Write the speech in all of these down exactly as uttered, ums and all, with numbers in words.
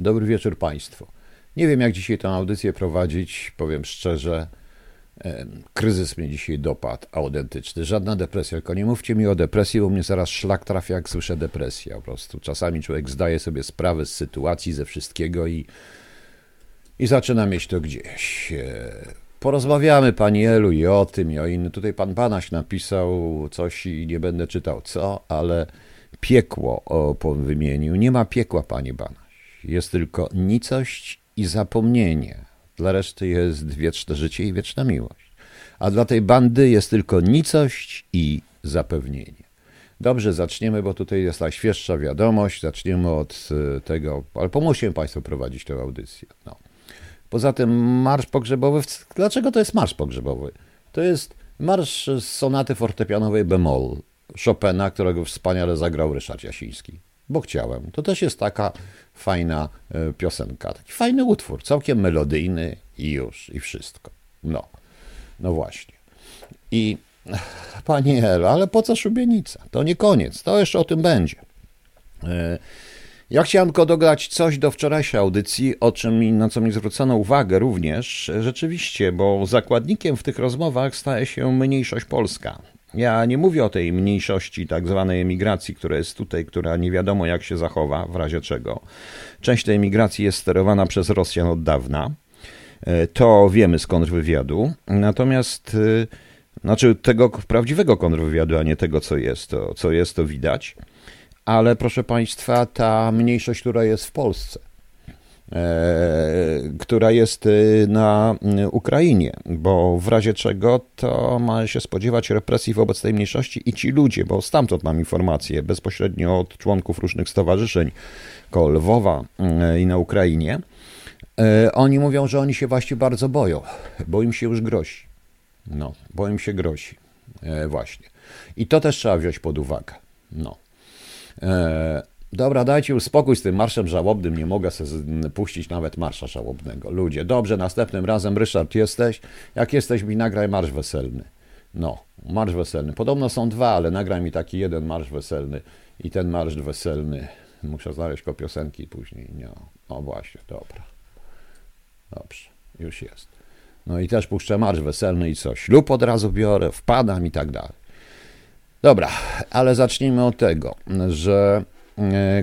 Dobry wieczór Państwu. Nie wiem, jak dzisiaj tę audycję prowadzić, powiem szczerze. Kryzys mnie dzisiaj dopadł autentyczny. Żadna depresja, tylko nie mówcie mi o depresji, bo mnie zaraz szlak trafia, jak słyszę depresję. Po prostu czasami człowiek zdaje sobie sprawę z sytuacji, ze wszystkiego i, i zaczyna mieć to gdzieś. Porozmawiamy, Panie Elu, i o tym, i o innym. Tutaj Pan Banaś napisał coś i nie będę czytał co, ale piekło wymienił. Nie ma piekła, Panie Banaś. Jest tylko nicość i zapomnienie. Dla reszty jest wieczne życie i wieczna miłość. A dla tej bandy jest tylko nicość i zapewnienie. Dobrze, zaczniemy, bo tutaj jest najświeższa wiadomość. Zaczniemy od tego, ale pomóżcie Państwu prowadzić tę audycję. No. Poza tym marsz pogrzebowy. Dlaczego to jest marsz pogrzebowy? To jest marsz z sonaty fortepianowej bemol Chopina, którego wspaniale zagrał Ryszard Jasiński. Bo chciałem. To też jest taka fajna piosenka, taki fajny utwór, całkiem melodyjny i już, i wszystko. No, no właśnie. I Panie Elo, ale po co szubienica? To nie koniec, to jeszcze o tym będzie. Ja chciałem tylko dograć coś do wczorajszej audycji, o czym, na co mi zwrócono uwagę również. Rzeczywiście, bo zakładnikiem w tych rozmowach staje się mniejszość polska. Ja nie mówię o tej mniejszości, tak zwanej emigracji, która jest tutaj, która nie wiadomo jak się zachowa, w razie czego. Część tej emigracji jest sterowana przez Rosjan od dawna. To wiemy z kontrwywiadu. Natomiast, znaczy tego prawdziwego kontrwywiadu, a nie tego, co jest, to, co jest, to widać. Ale proszę Państwa, ta mniejszość, która jest w Polsce, która jest na Ukrainie, bo w razie czego to ma się spodziewać represji wobec tej mniejszości i ci ludzie, bo stamtąd mam informacje bezpośrednio od członków różnych stowarzyszeń koło Lwowa i na Ukrainie, oni mówią, że oni się właśnie bardzo boją, bo im się już grozi. No, bo im się grozi. Właśnie. I to też trzeba wziąć pod uwagę. No. Dobra, dajcie już spokój z tym marszem żałobnym, nie mogę sobie puścić nawet marsza żałobnego. Ludzie, dobrze, następnym razem, Ryszard, jesteś? Jak jesteś, mi nagraj marsz weselny. No, marsz weselny. Podobno są dwa, ale nagraj mi taki jeden marsz weselny i ten marsz weselny. Muszę znaleźć go piosenki później. No, no właśnie, dobra. Dobrze, już jest. No i też puszczę marsz weselny i co, ślub od razu biorę, wpadam i tak dalej. Dobra, ale zacznijmy od tego, że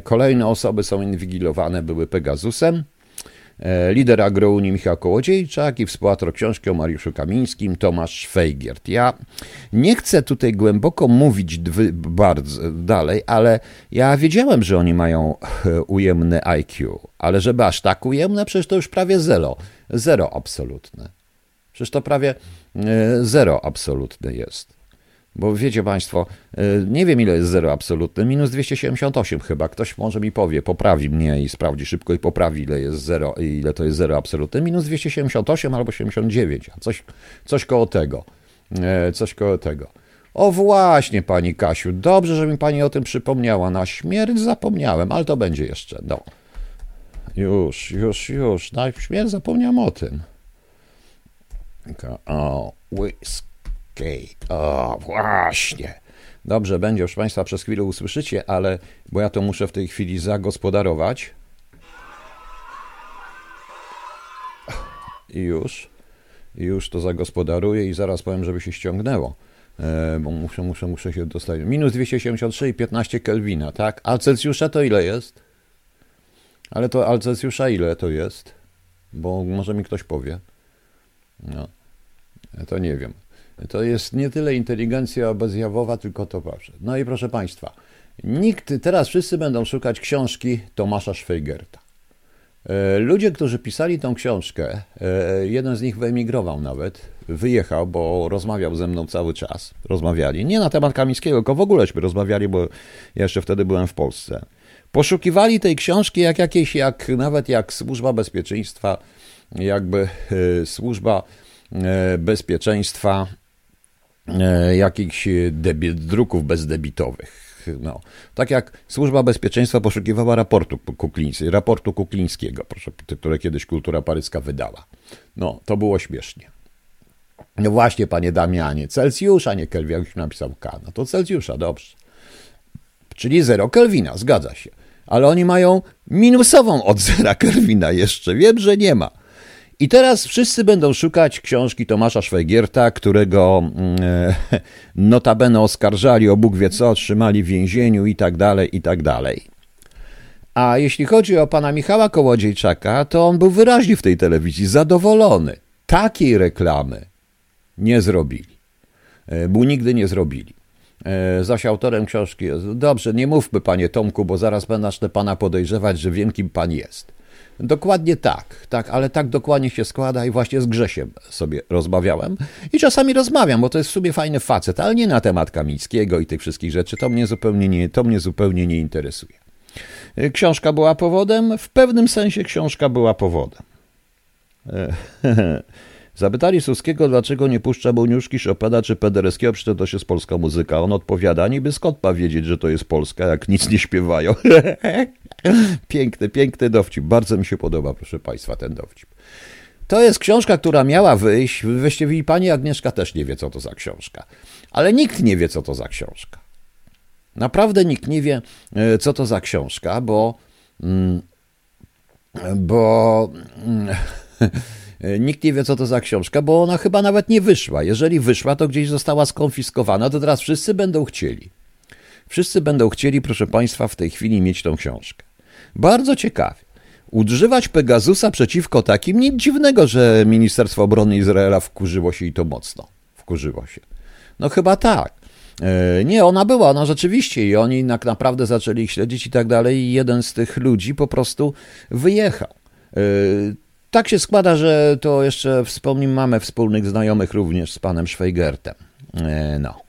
kolejne osoby są inwigilowane, były Pegasusem, lider agrounii Michał Kołodziejczak i współautor książki o Mariuszu Kamińskim Tomasz Szwejgiert. Ja nie chcę tutaj głęboko mówić bardzo dalej, ale ja wiedziałem, że oni mają ujemne I Q, ale żeby aż tak ujemne, przecież to już prawie zero, zero absolutne. Przecież to prawie zero absolutne jest. Bo wiecie Państwo, nie wiem ile jest zero absolutne, minus dwieście siedemdziesiąt osiem chyba, ktoś może mi powie, poprawi mnie i sprawdzi szybko i poprawi ile jest zero, ile to jest zero absolutne, minus dwieście siedemdziesiąt osiem albo siedemdziesiąt dziewięć, coś, coś koło tego, coś koło tego. O właśnie Pani Kasiu, dobrze, że mi Pani o tym przypomniała, na śmierć zapomniałem, ale to będzie jeszcze, no. Już, już, już, na śmierć zapomniałem o tym. O, whisk. Okej, okay. O właśnie, dobrze będzie, już Państwa przez chwilę usłyszycie, ale, bo ja to muszę w tej chwili zagospodarować. I już, już to zagospodaruję i zaraz powiem, żeby się ściągnęło, e, bo muszę, muszę, muszę się dostać. Minus dwieście siedemdziesiąt trzy i piętnaście Kelwina, tak? A Celsjusza to ile jest? Ale to, a Celsjusza ile to jest? Bo może mi ktoś powie. No, to nie wiem. To jest nie tyle inteligencja bezjawowa, tylko to proszę. No i proszę Państwa, nikt, teraz wszyscy będą szukać książki Tomasza Szwejgierta. Ludzie, którzy pisali tą książkę, jeden z nich wyemigrował nawet, wyjechał, bo rozmawiał ze mną cały czas, rozmawiali, nie na temat Kamińskiego, tylko w ogóleśmy rozmawiali, bo ja jeszcze wtedy byłem w Polsce. Poszukiwali tej książki jak jakieś, jak nawet jak Służba Bezpieczeństwa, jakby yy, Służba Bezpieczeństwa jakichś debi- druków bezdebitowych. No. Tak jak Służba Bezpieczeństwa poszukiwała raportu, Kukliński, raportu Kuklińskiego, proszę, które kiedyś Kultura Paryska wydała. No, to było śmiesznie. No właśnie, Panie Damianie, Celsjusza, nie Kelwina, już napisał K. No to Celsjusza, dobrze. Czyli zero Kelwina, zgadza się. ale oni mają minusową od zera Korwina jeszcze. Wiem, że nie ma. I teraz wszyscy będą szukać książki Tomasza Szwejgierta, którego e, notabene oskarżali o Bóg wie co, trzymali w więzieniu i tak dalej, i tak dalej. A jeśli chodzi o pana Michała Kołodziejczaka, to on był wyraźnie w tej telewizji zadowolony. Takiej reklamy nie zrobili, e, bo nigdy nie zrobili. Zaś autorem książki jest. Dobrze, nie mówmy panie Tomku, bo zaraz będę te pana podejrzewać, że wiem, kim pan jest. Dokładnie tak, tak, ale tak dokładnie się składa i właśnie z Grzesiem sobie rozmawiałem. I czasami rozmawiam, bo to jest w sumie fajny facet, ale nie na temat Kamińskiego i tych wszystkich rzeczy. To mnie zupełnie nie, to mnie zupełnie nie interesuje. Książka była powodem? W pewnym sensie książka była powodem. Zapytali Suskiego, dlaczego nie puszcza Buniuszki, Chopina czy Pendereckiego, przecież to też jest polska muzyka. On odpowiada, niby skąd ma wiedzieć, że to jest Polska, jak nic nie śpiewają. Piękny, piękny dowcip. Bardzo mi się podoba, proszę państwa, ten dowcip. To jest książka, która miała wyjść. Właściwie pani Agnieszka też nie wie, co to za książka. Ale nikt nie wie, co to za książka. Naprawdę nikt nie wie, co to za książka, bo... bo... Nikt nie wie, co to za książka, bo ona chyba nawet nie wyszła. Jeżeli wyszła, to gdzieś została skonfiskowana, to teraz wszyscy będą chcieli. Wszyscy będą chcieli, proszę państwa, w tej chwili mieć tą książkę. Bardzo ciekawie. Używać Pegasusa przeciwko takim, nic dziwnego, że Ministerstwo Obrony Izraela wkurzyło się i to mocno. Wkurzyło się. No chyba tak. Nie, ona była, ona rzeczywiście i oni tak naprawdę zaczęli ich śledzić i tak dalej i jeden z tych ludzi po prostu wyjechał. Tak się składa, że to jeszcze wspomnę, mamy wspólnych znajomych również z panem Szwejgiertem. No.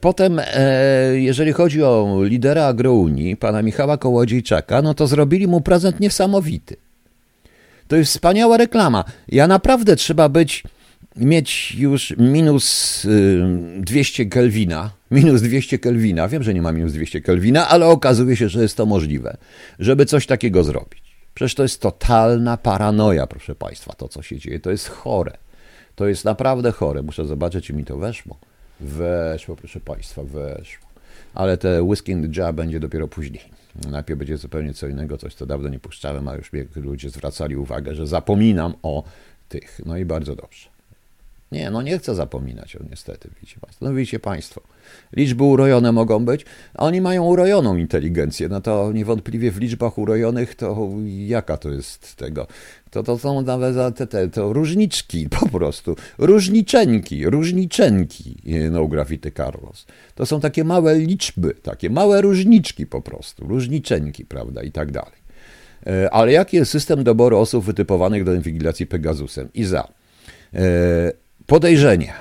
Potem, jeżeli chodzi o lidera Agrounii, pana Michała Kołodziejczaka, no to zrobili mu prezent niesamowity. To jest wspaniała reklama. Ja naprawdę trzeba być, mieć już minus dwieście Kelwina, minus dwieście Kelwina, wiem, że nie ma minus dwieście Kelwina, ale okazuje się, że jest to możliwe, żeby coś takiego zrobić. Przecież to jest totalna paranoja, proszę państwa, to co się dzieje. To jest chore. To jest naprawdę chore. Muszę zobaczyć, czy mi to weszło. Weszło, proszę państwa, weszło. Ale te whisky in the jar będzie dopiero później. Najpierw będzie zupełnie co innego, coś co dawno nie puszczałem, a już mnie ludzie zwracali uwagę, że zapominam o tych. No i bardzo dobrze. Nie, no nie chcę zapominać, niestety, widzicie państwo. No widzicie państwo, liczby urojone mogą być, a oni mają urojoną inteligencję, no to niewątpliwie w liczbach urojonych to jaka to jest tego, to, to są nawet te, te to różniczki po prostu, różniczenki, różniczenki, no grafity Carlos. To są takie małe liczby, takie małe różniczki po prostu, różniczenki, prawda, i tak dalej. Ale jaki jest system doboru osób wytypowanych do inwigilacji Pegasusem? I za... Podejrzenie.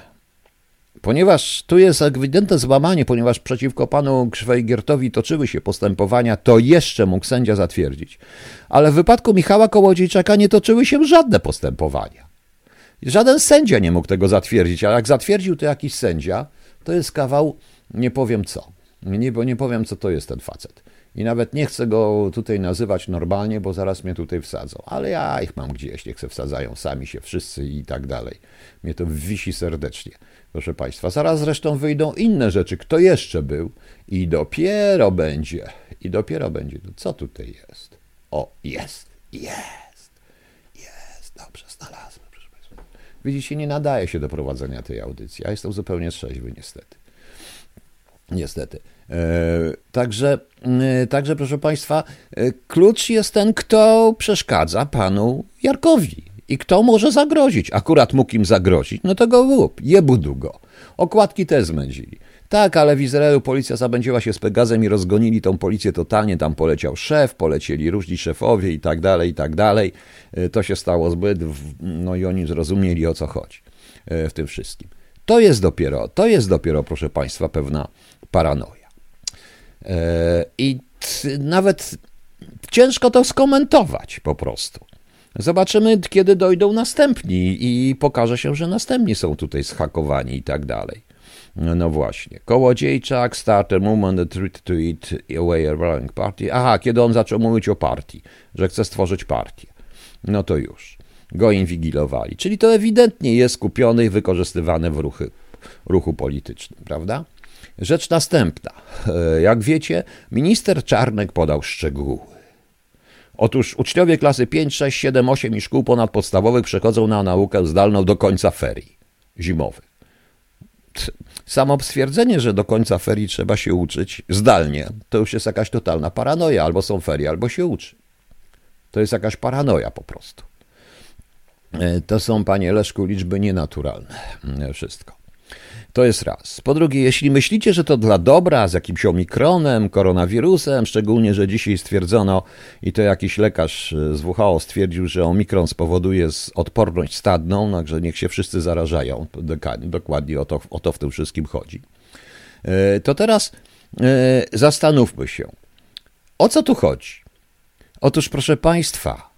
Ponieważ tu jest ewidentne złamanie, ponieważ przeciwko panu Szwejgiertowi toczyły się postępowania, to jeszcze mógł sędzia zatwierdzić. Ale w wypadku Michała Kołodziejczaka nie toczyły się żadne postępowania. Żaden sędzia nie mógł tego zatwierdzić, a jak zatwierdził to jakiś sędzia, to jest kawał, nie powiem co. Nie, bo nie powiem, co to jest ten facet. I nawet nie chcę go tutaj nazywać normalnie, bo zaraz mnie tutaj wsadzą. Ale ja ich mam gdzieś, niech se wsadzają sami się wszyscy i tak dalej. Mnie to wisi serdecznie, proszę państwa. Zaraz zresztą wyjdą inne rzeczy, kto jeszcze był. I dopiero będzie, i dopiero będzie. Co tutaj jest? O, jest, jest, jest. Dobrze, znalazłem, proszę państwa. Widzicie, nie nadaje się do prowadzenia tej audycji. Ja jestem zupełnie trzeźwy, niestety. Niestety. Także, także, proszę państwa, klucz jest ten, kto przeszkadza panu Jarkowi i kto może zagrozić. Akurat mógł im zagrozić, no to go łup, je budu go. Okładki też zmędzili. Tak, ale w Izraelu policja zabędziła się z Pegazem i rozgonili tą policję totalnie. Tam poleciał szef, polecieli różni szefowie i tak dalej, i tak dalej. To się stało zbyt, no i oni zrozumieli, o co chodzi w tym wszystkim. To jest dopiero, to jest dopiero, proszę państwa, pewna paranoja. I t, nawet ciężko to skomentować po prostu. Zobaczymy, kiedy dojdą następni i pokaże się, że następni są tutaj zhakowani i tak dalej. No właśnie. Kołodziejczak, start a movement, a threat to it, away a running party. Aha, kiedy on zaczął mówić o partii, że chce stworzyć partię. No to już. Go inwigilowali. Czyli to ewidentnie jest kupione i wykorzystywane w ruchy, ruchu politycznym, prawda? Rzecz następna. Jak wiecie, minister Czarnek podał szczegóły. Otóż uczniowie klasy piątej, szóstej, siódmej, ósmej i szkół ponadpodstawowych przechodzą na naukę zdalną do końca ferii zimowych. Samo stwierdzenie, że do końca ferii trzeba się uczyć zdalnie, to już jest jakaś totalna paranoja. Albo są ferie, albo się uczy. To jest jakaś paranoja po prostu. To są, panie Leszku, liczby nienaturalne. Wszystko. To jest raz. Po drugie, jeśli myślicie, że to dla dobra z jakimś omikronem, koronawirusem, szczególnie, że dzisiaj stwierdzono i to jakiś lekarz z W H O stwierdził, że omikron spowoduje odporność stadną, także niech się wszyscy zarażają. Dokładnie o to, o to w tym wszystkim chodzi. To teraz zastanówmy się, o co tu chodzi? Otóż, proszę państwa,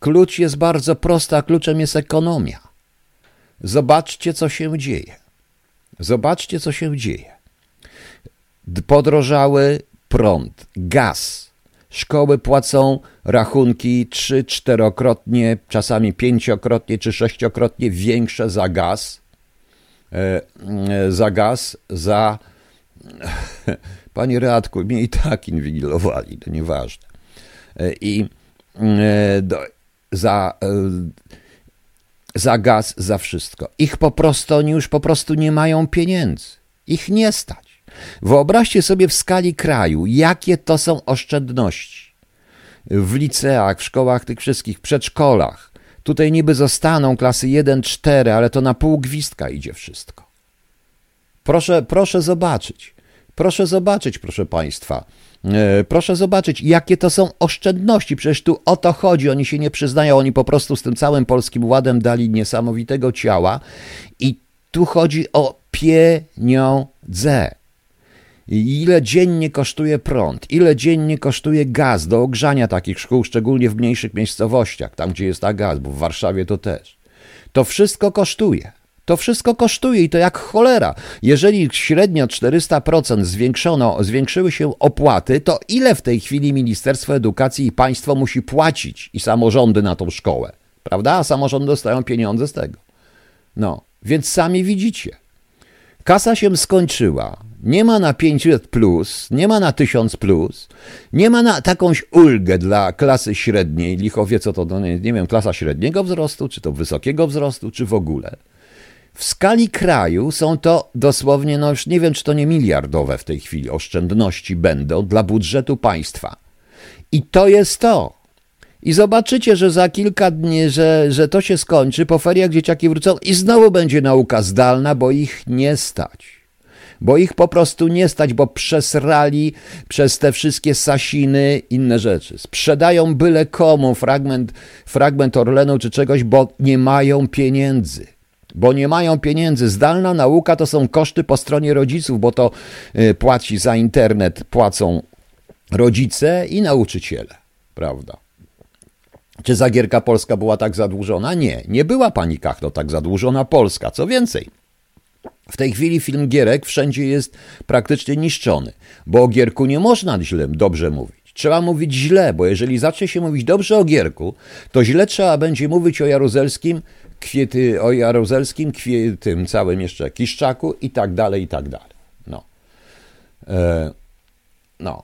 klucz jest bardzo prosty, a kluczem jest ekonomia. Zobaczcie, co się dzieje. Zobaczcie, co się dzieje. Podrożały prąd, gaz. Szkoły płacą rachunki trzy, czterokrotnie, czasami pięciokrotnie czy sześciokrotnie większe za gaz. Za gaz, za... Panie Radku, mnie i tak inwigilowali, to nieważne. I do, za... za gaz, za wszystko. Ich po prostu, oni już po prostu nie mają pieniędzy. Ich nie stać. Wyobraźcie sobie w skali kraju, jakie to są oszczędności. W liceach, w szkołach tych wszystkich, w przedszkolach. Tutaj niby zostaną klasy jeden cztery, ale to na pół gwizdka idzie wszystko. Proszę, proszę zobaczyć. Proszę zobaczyć, proszę państwa. Proszę zobaczyć, jakie to są oszczędności. Przecież tu o to chodzi. Oni się nie przyznają. Oni po prostu z tym całym Polskim Ładem dali niesamowitego ciała. I tu chodzi o pieniądze. Ile dziennie kosztuje prąd, ile dziennie kosztuje gaz do ogrzania takich szkół, szczególnie w mniejszych miejscowościach, tam gdzie jest ta gaz, bo w Warszawie to też. To wszystko kosztuje. To wszystko kosztuje i to jak cholera. Jeżeli średnio czterysta procent zwiększono, zwiększyły się opłaty, to ile w tej chwili Ministerstwo Edukacji i państwo musi płacić i samorządy na tą szkołę? Prawda? A samorządy dostają pieniądze z tego. No, więc sami widzicie. Kasa się skończyła. Nie ma na pięćset plus, nie ma na tysiąc plus, nie ma na takąś ulgę dla klasy średniej. Licho wie co to, no nie, nie wiem, klasa średniego wzrostu, czy to wysokiego wzrostu, czy w ogóle. W skali kraju są to dosłownie, no już nie wiem, czy to nie miliardowe w tej chwili oszczędności będą dla budżetu państwa. I to jest to. I zobaczycie, że za kilka dni, że, że to się skończy, po feriach dzieciaki wrócą i znowu będzie nauka zdalna, bo ich nie stać. Bo ich po prostu nie stać, bo przesrali przez te wszystkie sasiny, inne rzeczy. Sprzedają byle komu fragment, fragment Orlenu czy czegoś, bo nie mają pieniędzy. Bo nie mają pieniędzy. Zdalna nauka to są koszty po stronie rodziców, bo to płaci za internet, płacą rodzice i nauczyciele, prawda? Czy Zagierka Polska była tak zadłużona? Nie, nie była pani Kachno tak zadłużona Polska. Co więcej, w tej chwili film Gierek wszędzie jest praktycznie niszczony, bo o Gierku nie można źle, dobrze mówić. Trzeba mówić źle, bo jeżeli zacznie się mówić dobrze o Gierku, to źle trzeba będzie mówić o Jaruzelskim, Kwiety, o Jaruzelskim, kwie, tym całym jeszcze Kiszczaku i tak dalej, i tak dalej. No. E, no.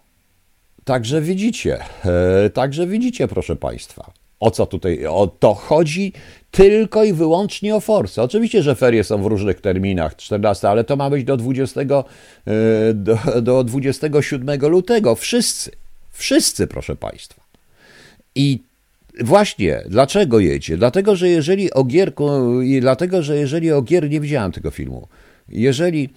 Także widzicie, e, także widzicie, proszę państwa, o co tutaj, o to chodzi tylko i wyłącznie o forsę. Oczywiście, że ferie są w różnych terminach, czternastego, ale to ma być do dwudziestego, e, do, do dwudziestego siódmego lutego. Wszyscy, wszyscy, proszę państwa. I właśnie, dlaczego jecie? Dlatego, że jeżeli o Gierku, dlatego, że jeżeli o Gier, nie widziałem tego filmu, jeżeli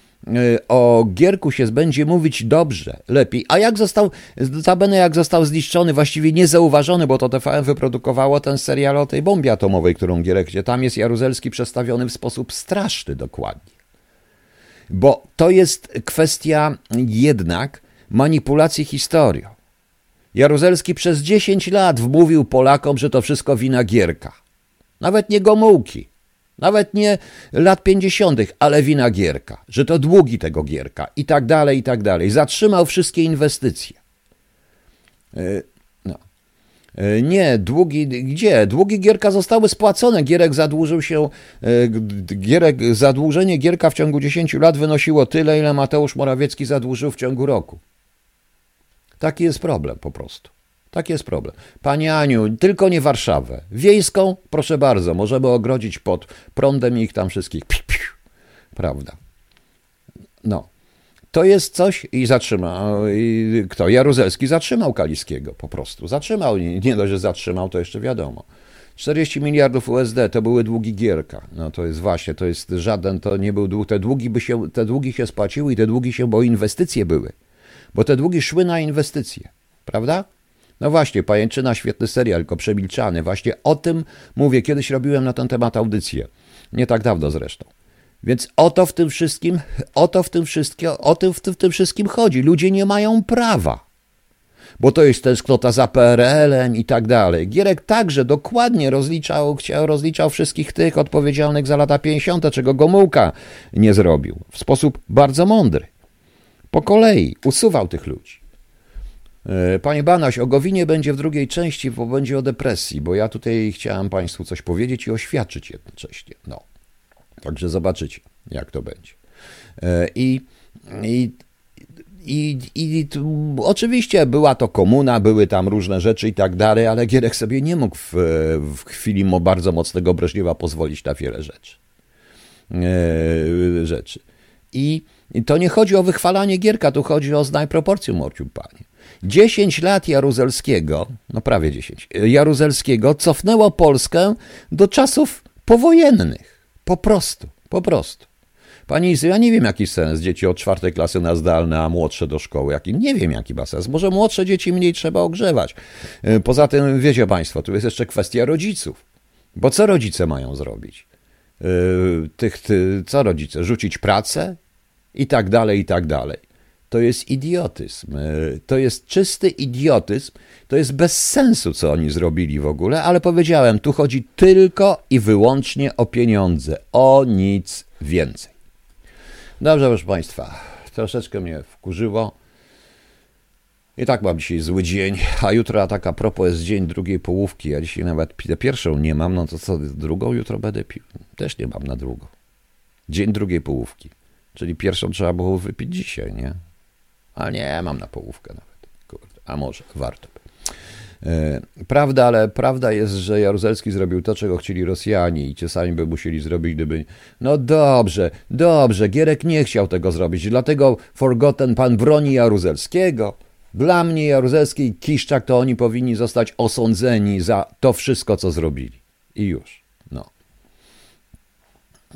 o Gierku się będzie mówić dobrze, lepiej, a jak został, notabene jak został zniszczony, właściwie niezauważony, bo to T V N wyprodukowało ten serial o tej bombie atomowej, którą Gierek, gdzie tam jest Jaruzelski przedstawiony w sposób straszny dokładnie. Bo to jest kwestia jednak manipulacji historią. Jaruzelski przez dziesięć lat wmówił Polakom, że to wszystko wina Gierka. Nawet nie Gomułki, nawet nie lat pięćdziesiątych, ale wina Gierka, że to długi tego Gierka i tak dalej, i tak dalej. Zatrzymał wszystkie inwestycje. No. Nie, długi, gdzie? Długi Gierka zostały spłacone. Gierek zadłużył się, Gierek, zadłużenie Gierka w ciągu dziesięciu lat wynosiło tyle, ile Mateusz Morawiecki zadłużył w ciągu roku. Taki jest problem po prostu. Taki jest problem. Pani Aniu, tylko nie Warszawę. Wiejską? Proszę bardzo, możemy ogrodzić pod prądem ich tam wszystkich. Piu, piu. Prawda. No. To jest coś i zatrzymał. I kto? Jaruzelski zatrzymał Kaliskiego po prostu. Zatrzymał. Nie dość, że zatrzymał, to jeszcze wiadomo. czterdzieści miliardów U S D to były długi Gierka. No to jest właśnie, to jest żaden, to nie był dług. Te długi, by się, te długi się spłaciły i te długi się, bo inwestycje były. Bo te długi szły na inwestycje. Prawda? No właśnie, Pajęczyna, świetny serial, tylko przemilczany. Właśnie o tym mówię. Kiedyś robiłem na ten temat audycję. Nie tak dawno zresztą. Więc o to w tym wszystkim, o to w tym wszystkim, o tym w tym, w tym wszystkim chodzi. Ludzie nie mają prawa. Bo to jest tęsknota za P R L-em i tak dalej. Gierek także dokładnie rozliczał, chciał, rozliczał wszystkich tych odpowiedzialnych za lata pięćdziesiąte, czego Gomułka nie zrobił. W sposób bardzo mądry. Po kolei usuwał tych ludzi. Panie Banaś, o Gowinie będzie w drugiej części, bo będzie o depresji, bo ja tutaj chciałem Państwu coś powiedzieć i oświadczyć jednocześnie. No. Także zobaczycie, jak to będzie. I, i, i, i tu, oczywiście była to komuna, były tam różne rzeczy i tak dalej, ale Gierek sobie nie mógł w, w chwili bardzo mocnego Breżniewa pozwolić na wiele rzeczy. E, rzeczy. I, I to nie chodzi o wychwalanie Gierka, tu chodzi o znaj proporcję, morciu panie. dziesięć lat Jaruzelskiego, no prawie dziesięć, Jaruzelskiego cofnęło Polskę do czasów powojennych. Po prostu, po prostu. Pani Izy, ja nie wiem jaki sens dzieci od czwartej klasy na zdalne, a młodsze do szkoły. Jaki, nie wiem jaki ma sens. Może młodsze dzieci mniej trzeba ogrzewać. Poza tym, wiecie Państwo, tu jest jeszcze kwestia rodziców. Bo co rodzice mają zrobić? Tych, ty, co rodzice? Rzucić pracę? I tak dalej, i tak dalej. To jest idiotyzm. To jest czysty idiotyzm. To jest bez sensu, co oni zrobili w ogóle, ale powiedziałem, tu chodzi tylko i wyłącznie o pieniądze. O nic więcej. Dobrze, proszę Państwa. Troszeczkę mnie wkurzyło. I tak mam dzisiaj zły dzień, a jutro tak a propos jest dzień drugiej połówki. Ja dzisiaj nawet pierwszą nie mam, no to co, drugą jutro będę pił? Też nie mam na drugą. Dzień drugiej połówki. Czyli pierwszą trzeba było wypić dzisiaj, nie? A nie, mam na połówkę nawet. Kurde, a może, warto. Yy, prawda, ale prawda jest, że Jaruzelski zrobił to, czego chcieli Rosjanie i ci sami by musieli zrobić, gdyby... No dobrze, dobrze, Gierek nie chciał tego zrobić, dlatego Forgotten Pan broni Jaruzelskiego. Dla mnie Jaruzelski i Kiszczak to oni powinni zostać osądzeni za to wszystko, co zrobili. I już, no.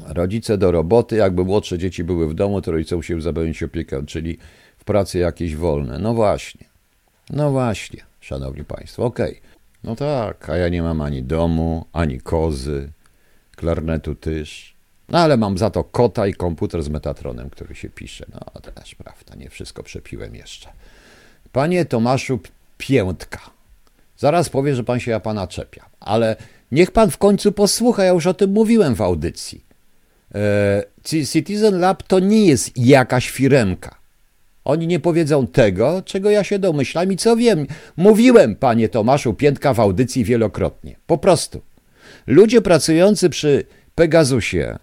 Rodzice do roboty, jakby młodsze dzieci były w domu, to rodzice musieli zająć opieką, czyli w pracy jakieś wolne. No właśnie, no właśnie, szanowni państwo, okej. Okay. No tak, a ja nie mam ani domu, ani kozy, klarnetu też, no ale mam za to kota i komputer z Metatronem, który się pisze. No też prawda, nie wszystko przepiłem jeszcze. Panie Tomaszu Piętka, zaraz powiem, że pan się ja pana czepia, ale niech pan w końcu posłucha, ja już o tym mówiłem w audycji. Citizen Lab to nie jest jakaś firemka. Oni nie powiedzą tego, czego ja się domyślam i co wiem. Mówiłem, panie Tomaszu Piętka, w audycji wielokrotnie. Po prostu. Ludzie pracujący przy Pegasusie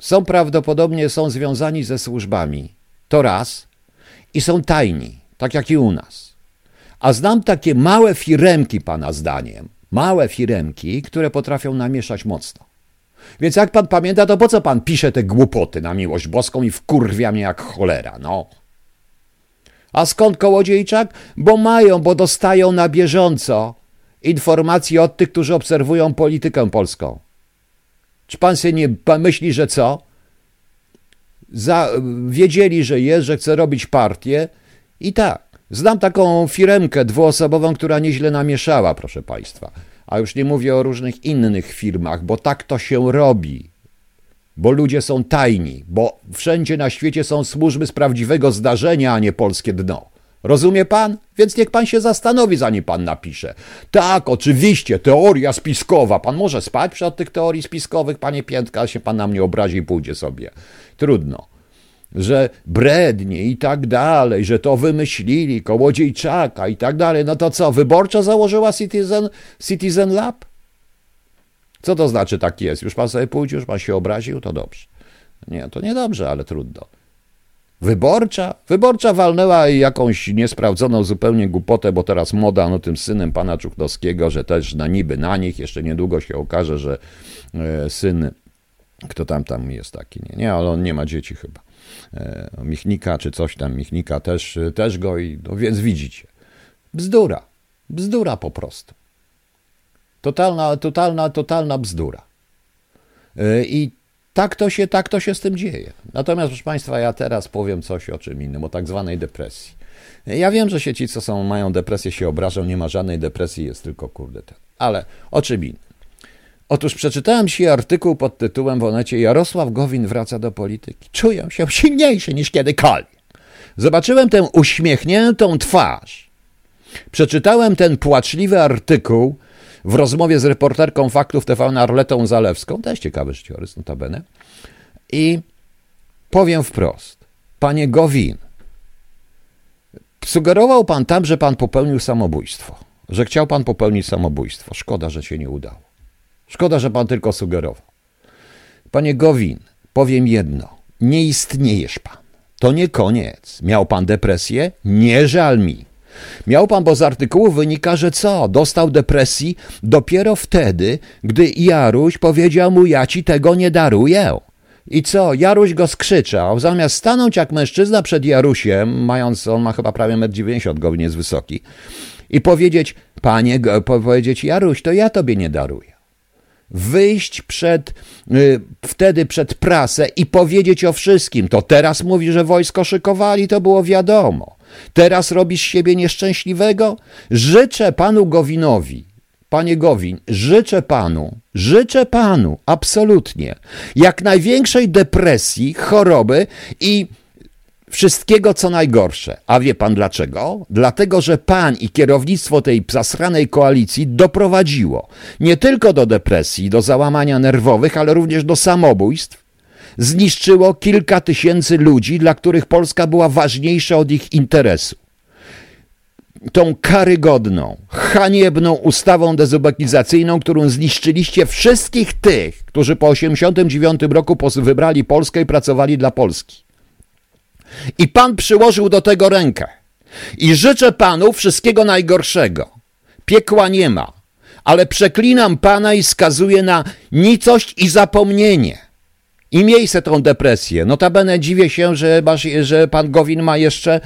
są prawdopodobnie są związani ze służbami. To raz. I są tajni, tak jak i u nas. A znam takie małe firemki, pana zdaniem. Małe firemki, które potrafią namieszać mocno. Więc jak pan pamięta, to po co pan pisze te głupoty na miłość boską i wkurwia mnie jak cholera, no. A skąd Kołodziejczak? Bo mają, bo dostają na bieżąco informacje od tych, którzy obserwują politykę polską. Czy pan się nie pan myśli, że co? Za, wiedzieli, że jest, że chce robić partię i tak. Znam taką firmkę dwuosobową, która nieźle namieszała, proszę państwa. A już nie mówię o różnych innych firmach, bo tak to się robi. Bo ludzie są tajni, bo wszędzie na świecie są służby z prawdziwego zdarzenia, a nie polskie dno. Rozumie pan? Więc niech pan się zastanowi, zanim pan napisze. Tak, oczywiście, teoria spiskowa. Pan może spać przy od tych teorii spiskowych, panie Piętka, się pan na mnie obrazi i pójdzie sobie. Trudno. że brednie i tak dalej, że to wymyślili, Kołodziejczaka i tak dalej, no to co, wyborcza założyła Citizen, Citizen Lab? Co to znaczy tak jest? Już pan sobie pójdzie, już pan się obraził, to dobrze. Nie, to niedobrze, ale trudno. Wyborcza? Wyborcza walnęła jakąś niesprawdzoną zupełnie głupotę, bo teraz moda no tym synem pana Czuchnowskiego, że też na niby na nich, jeszcze niedługo się okaże, że e, syn, kto tam tam jest taki, nie, nie, ale on nie ma dzieci chyba. E, Michnika czy coś tam, Michnika też, też go i, no więc widzicie. Bzdura, bzdura po prostu. Totalna, totalna, totalna bzdura. E, I Tak to, się, tak to się z tym dzieje. Natomiast, proszę Państwa, ja teraz powiem coś o czym innym, o tak zwanej depresji. Ja wiem, że się ci, co są, mają depresję, się obrażą, nie ma żadnej depresji, jest tylko kurde ten. Ale o czym innym. Otóż przeczytałem dzisiaj artykuł pod tytułem w Onecie Jarosław Gowin wraca do polityki. Czuję się silniejszy niż kiedykolwiek. Zobaczyłem tę uśmiechniętą twarz. Przeczytałem ten płaczliwy artykuł w rozmowie z reporterką Faktów T V N Arletą Zalewską, też ciekawy życiorys, notabene, i powiem wprost, panie Gowin, sugerował pan tam, że pan popełnił samobójstwo, że chciał pan popełnić samobójstwo. Szkoda, że się nie udało. Szkoda, że pan tylko sugerował. Panie Gowin, powiem jedno, nie istniejesz pan. To nie koniec. Miał pan depresję? Nie żal mi. Miał pan, bo z artykułu wynika, że co? Dostał depresji dopiero wtedy, gdy Jaruś powiedział mu, ja ci tego nie daruję. I co? Jaruś go skrzyczał. Zamiast stanąć jak mężczyzna przed Jarusiem, mając, on ma chyba prawie metr dziewięćdziesiąt, Gowin jest wysoki, i powiedzieć, panie, powiedzieć, Jaruś, to ja tobie nie daruję. Wyjść przed, y, wtedy przed prasę i powiedzieć o wszystkim. To teraz mówi, że wojsko szykowali, to było wiadomo. Teraz robisz siebie nieszczęśliwego? Życzę panu Gowinowi, panie Gowin, życzę panu, życzę panu absolutnie jak największej depresji, choroby i wszystkiego, co najgorsze. A wie pan dlaczego? Dlatego, że pan i kierownictwo tej zasranej koalicji doprowadziło nie tylko do depresji, do załamania nerwowych, ale również do samobójstw. Zniszczyło kilka tysięcy ludzi, dla których Polska była ważniejsza od ich interesu. Tą karygodną, haniebną ustawą dezubekizacyjną, którą zniszczyliście wszystkich tych, którzy po osiemdziesiątym dziewiątym roku wybrali Polskę i pracowali dla Polski. I pan przyłożył do tego rękę. I życzę panu wszystkiego najgorszego. Piekła nie ma, ale przeklinam pana i skazuję na nicość i zapomnienie. I miej se tą depresję. Notabene dziwię się, że, masz, że pan Gowin ma jeszcze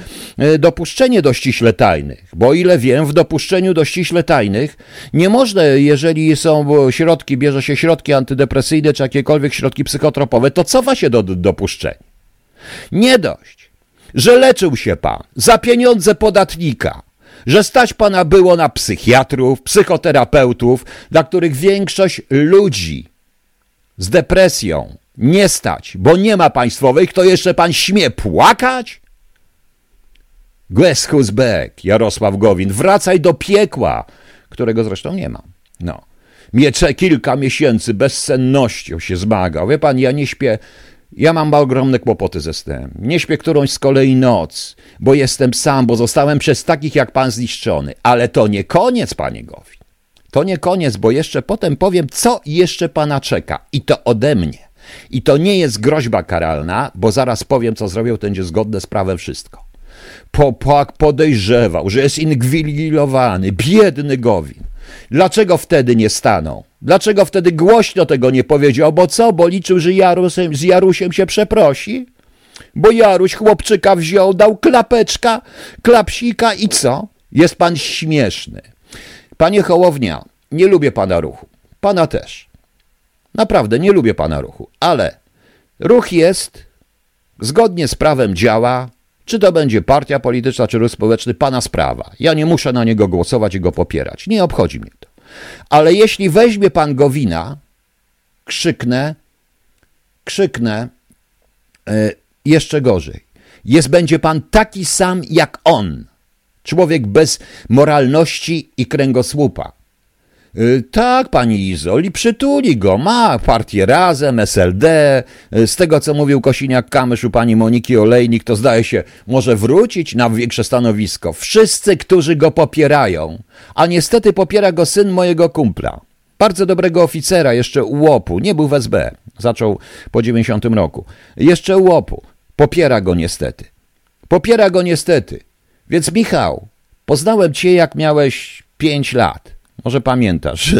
dopuszczenie do ściśle tajnych, bo ile wiem, w dopuszczeniu do ściśle tajnych nie można, jeżeli są środki, bierze się środki antydepresyjne czy jakiekolwiek środki psychotropowe, to cofa się do dopuszczenia. Nie dość, że leczył się pan za pieniądze podatnika, że stać pana było na psychiatrów, psychoterapeutów, dla których większość ludzi z depresją nie stać, bo nie ma państwowych, to jeszcze pan śmie płakać? Guess who's back, Jarosław Gowin, wracaj do piekła, którego zresztą nie ma. No. Miecze kilka miesięcy bezsennością się zmagał. Wie pan, ja nie śpię, ja mam ogromne kłopoty ze snem. Nie śpię którąś z kolei noc, bo jestem sam, bo zostałem przez takich jak pan zniszczony. Ale to nie koniec, panie Gowin. To nie koniec, bo jeszcze potem powiem, co jeszcze pana czeka. I to ode mnie. I to nie jest groźba karalna, bo zaraz powiem, co zrobił, to będzie zgodne z prawem wszystko. Popak podejrzewał, że jest inwigilowany, biedny Gowin. Dlaczego wtedy nie stanął? Dlaczego wtedy głośno tego nie powiedział? Bo co? Bo liczył, że Jarusem, z Jarusiem się przeprosi? Bo Jaruś chłopczyka wziął, dał klapeczka, klapsika i co? Jest pan śmieszny. Panie Hołownia, nie lubię pana ruchu. Pana też. Naprawdę, nie lubię pana ruchu, ale ruch jest, zgodnie z prawem działa, czy to będzie partia polityczna, czy ruch społeczny, pana sprawa. Ja nie muszę na niego głosować i go popierać, nie obchodzi mnie to. Ale jeśli weźmie pan Gowina, krzyknę, krzyknę, yy, jeszcze gorzej. Jest, będzie pan taki sam jak on, człowiek bez moralności i kręgosłupa. Tak, pani Izoli, przytuli go, ma partię Razem, S L D. Z tego, co mówił Kosiniak Kamysz u pani Moniki Olejnik, to zdaje się, może wrócić na większe stanowisko. Wszyscy, którzy go popierają, a niestety popiera go syn mojego kumpla. Bardzo dobrego oficera, jeszcze ułopu, nie był w S B, zaczął po dziewięćdziesiątym roku. Jeszcze ułopu, popiera go niestety. Popiera go niestety. Więc Michał, poznałem cię, jak miałeś pięć lat. Może pamiętasz,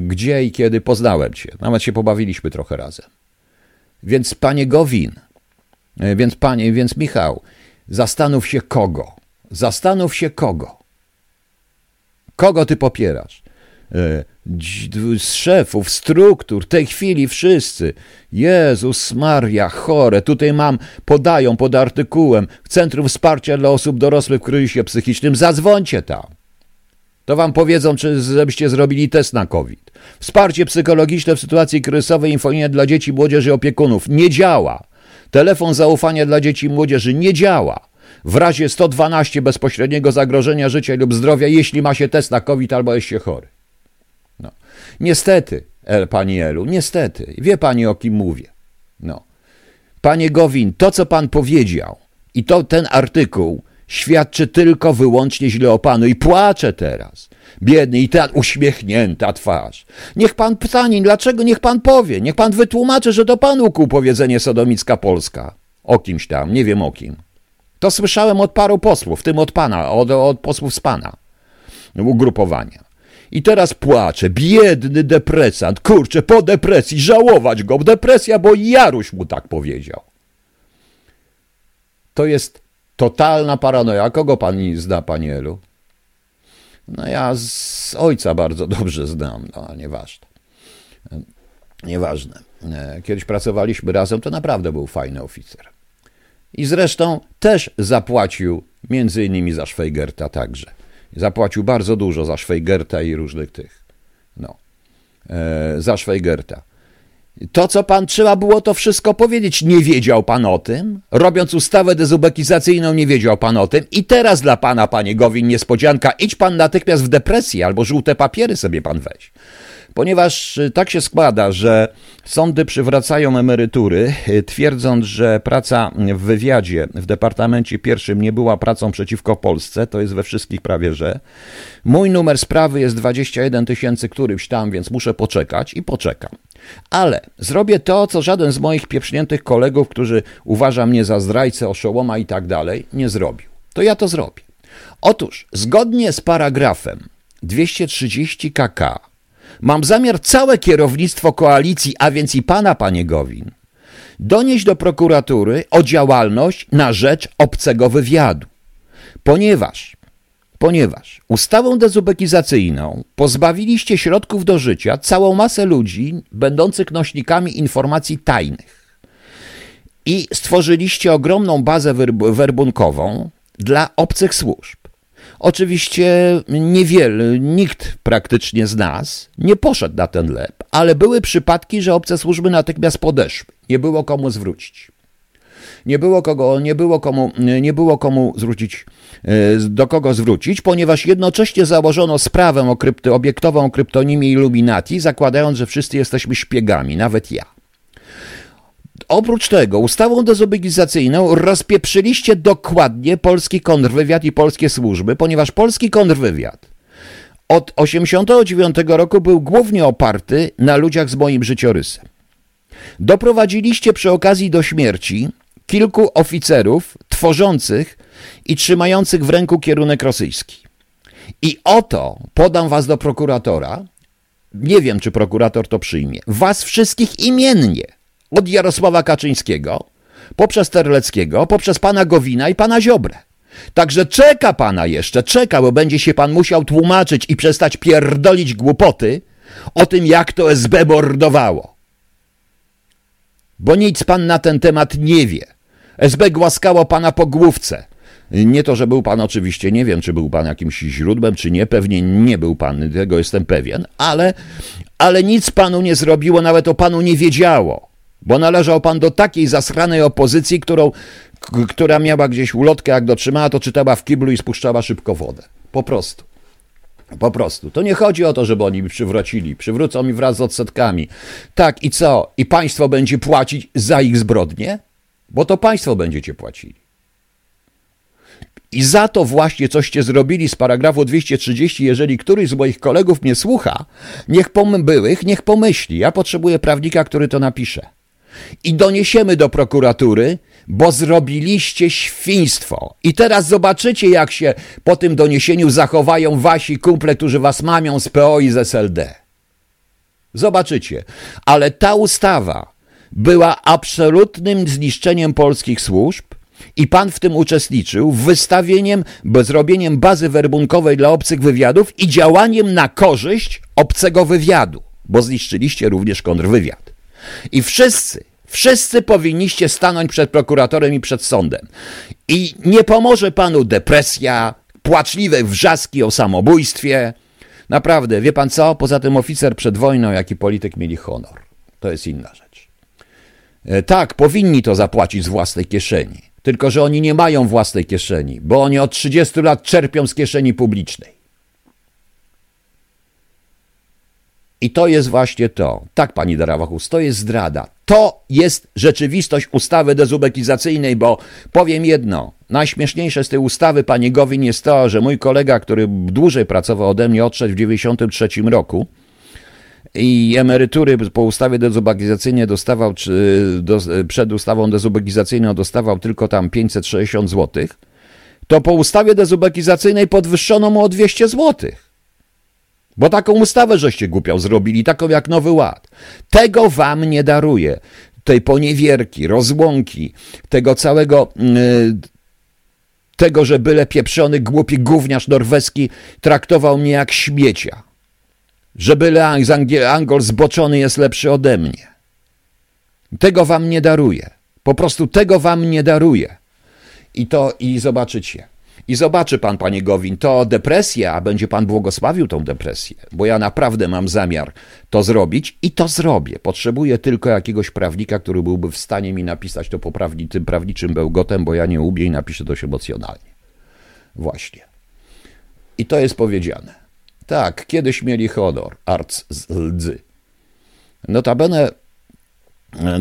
gdzie i kiedy poznałem cię. Nawet się pobawiliśmy trochę razem. Więc panie Gowin, więc panie, więc Michał, zastanów się kogo. Zastanów się kogo. Kogo ty popierasz? Z szefów, struktur, tej chwili wszyscy. Jezus Maria, chore. Tutaj mam, podają pod artykułem Centrum Wsparcia dla Osób Dorosłych w Kryzysie Psychicznym. Zadzwońcie tam. To wam powiedzą, czy żebyście zrobili test na COVID. Wsparcie psychologiczne w sytuacji kryzysowej, infolinia dla dzieci, młodzieży i opiekunów. Nie działa. Telefon zaufania dla dzieci i młodzieży. Nie działa. W razie sto dwanaście bezpośredniego zagrożenia życia lub zdrowia, jeśli ma się test na COVID albo jest się chory. No. Niestety, El, pani Elu, niestety. Wie pani, o kim mówię. No. Panie Gowin, to, co pan powiedział i to ten artykuł, świadczy tylko wyłącznie źle o panu i płacze teraz. Biedny i ta uśmiechnięta twarz. Niech pan ptanin, dlaczego? Niech pan powie. Niech pan wytłumaczy, że to pan ukuł powiedzenie sodomicka Polska. O kimś tam, nie wiem o kim. To słyszałem od paru posłów, w tym od pana, od, od posłów z pana ugrupowania. I teraz płacze, biedny depresant, kurczę, po depresji, żałować go, depresja, bo Jaruś mu tak powiedział. To jest totalna paranoja. Kogo pani zna, pani Elu? No ja z ojca bardzo dobrze znam, no ale nieważne. Nieważne. Kiedyś pracowaliśmy razem, to naprawdę był fajny oficer. I zresztą też zapłacił, między innymi za Szwejgierta także. Zapłacił bardzo dużo za Szwejgierta i różnych tych. No. E, za Szwejgierta. To, co pan trzeba było to wszystko powiedzieć, nie wiedział pan o tym? Robiąc ustawę dezubekizacyjną, nie wiedział pan o tym? I teraz dla pana, panie Gowin, niespodzianka, idź pan natychmiast w depresję albo żółte papiery sobie pan weź. Ponieważ tak się składa, że sądy przywracają emerytury, twierdząc, że praca w wywiadzie w Departamencie Pierwszym nie była pracą przeciwko Polsce, to jest we wszystkich prawie, że. Mój numer sprawy jest dwadzieścia jeden tysięcy któryś tam, więc muszę poczekać i poczekam. Ale zrobię to, co żaden z moich pieprzniętych kolegów, którzy uważa mnie za zdrajcę, oszołoma i tak dalej, nie zrobił. To ja to zrobię. Otóż, zgodnie z paragrafem dwieście trzydzieści K K, mam zamiar całe kierownictwo koalicji, a więc i pana, panie Gowin, donieść do prokuratury o działalność na rzecz obcego wywiadu. Ponieważ, ponieważ ustawą dezubekizacyjną pozbawiliście środków do życia całą masę ludzi będących nośnikami informacji tajnych i stworzyliście ogromną bazę werb- werbunkową dla obcych służb. Oczywiście niewiele, nikt praktycznie z nas nie poszedł na ten lep, ale były przypadki, że obce służby natychmiast podeszły. Nie było komu zwrócić. Nie było, kogo, nie było, komu, nie było komu zwrócić, do kogo zwrócić, ponieważ jednocześnie założono sprawę o krypty, obiektową o kryptonimie Illuminati, zakładając, że wszyscy jesteśmy szpiegami, nawet ja. Oprócz tego ustawą dezubekizacyjną rozpieprzyliście dokładnie polski kontrwywiad i polskie służby, ponieważ polski kontrwywiad od osiemdziesiątego dziewiątego roku był głównie oparty na ludziach z moim życiorysem. Doprowadziliście przy okazji do śmierci kilku oficerów tworzących i trzymających w ręku kierunek rosyjski. I oto podam was do prokuratora, nie wiem czy prokurator to przyjmie, was wszystkich imiennie. Od Jarosława Kaczyńskiego, poprzez Terleckiego, poprzez pana Gowina i pana Ziobrę. Także czeka pana jeszcze, czeka, bo będzie się pan musiał tłumaczyć i przestać pierdolić głupoty o tym, jak to S B mordowało. Bo nic pan na ten temat nie wie. S B głaskało pana po główce. Nie to, że był pan oczywiście, nie wiem, czy był pan jakimś źródłem, czy nie, pewnie nie był pan, tego jestem pewien, ale, ale nic panu nie zrobiło, nawet o panu nie wiedziało. Bo należał pan do takiej zasranej opozycji, którą, k- która miała gdzieś ulotkę, jak dotrzymała, to czytała w kiblu i spuszczała szybko wodę. Po prostu. Po prostu. To nie chodzi o to, żeby oni mi przywrócili. Przywrócą mi wraz z odsetkami. Tak i co? I państwo będzie płacić za ich zbrodnie? Bo to państwo będziecie płacili. I za to właśnie, coście zrobili z paragrafu dwieście trzydzieści, jeżeli któryś z moich kolegów mnie słucha, niech pom- byłych, niech pomyśli. Ja potrzebuję prawnika, który to napisze. I doniesiemy do prokuratury, bo zrobiliście świństwo. I teraz zobaczycie, jak się po tym doniesieniu zachowają wasi kumple, którzy was mamią z P O i z S L D. Zobaczycie. Ale ta ustawa była absolutnym zniszczeniem polskich służb i pan w tym uczestniczył, wystawieniem, zrobieniem bazy werbunkowej dla obcych wywiadów i działaniem na korzyść obcego wywiadu, bo zniszczyliście również kontrwywiad. I wszyscy, wszyscy powinniście stanąć przed prokuratorem i przed sądem. I nie pomoże panu depresja, płaczliwe wrzaski o samobójstwie. Naprawdę, wie pan co? Poza tym oficer przed wojną, jak i polityk mieli honor. To jest inna rzecz. Tak, powinni to zapłacić z własnej kieszeni. Tylko że oni nie mają własnej kieszeni, bo oni od trzydziestu lat czerpią z kieszeni publicznej. I to jest właśnie to. Tak, pani Darawachus, to jest zdrada. To jest rzeczywistość ustawy dezubekizacyjnej, bo powiem jedno, najśmieszniejsze z tej ustawy, pani Gowin, jest to, że mój kolega, który dłużej pracował ode mnie, odszedł w dziewięćdziesiątym trzecim roku i emerytury po ustawie dezubekizacyjnej dostawał, czy do, przed ustawą dezubekizacyjną dostawał tylko tam pięćset sześćdziesiąt złotych, to po ustawie dezubekizacyjnej podwyższono mu o dwieście złotych. Bo taką ustawę żeście głupią zrobili, taką jak Nowy Ład. Tego wam nie daruję. Tej poniewierki, rozłąki, tego całego, yy, tego, że byle pieprzony, głupi gówniarz norweski traktował mnie jak śmiecia. Że byle Ang- Angol zboczony jest lepszy ode mnie. Tego wam nie daruję. Po prostu tego wam nie daruję. I to, i zobaczycie. I zobaczy pan, panie Gowin, to depresja, a będzie pan błogosławił tą depresję, bo ja naprawdę mam zamiar to zrobić i to zrobię. Potrzebuję tylko jakiegoś prawnika, który byłby w stanie mi napisać to poprawni, tym prawniczym bełgotem, bo ja nie umiem i napiszę to się emocjonalnie. Właśnie. I to jest powiedziane. Tak, kiedyś mieli honor, arc z ldzy. Notabene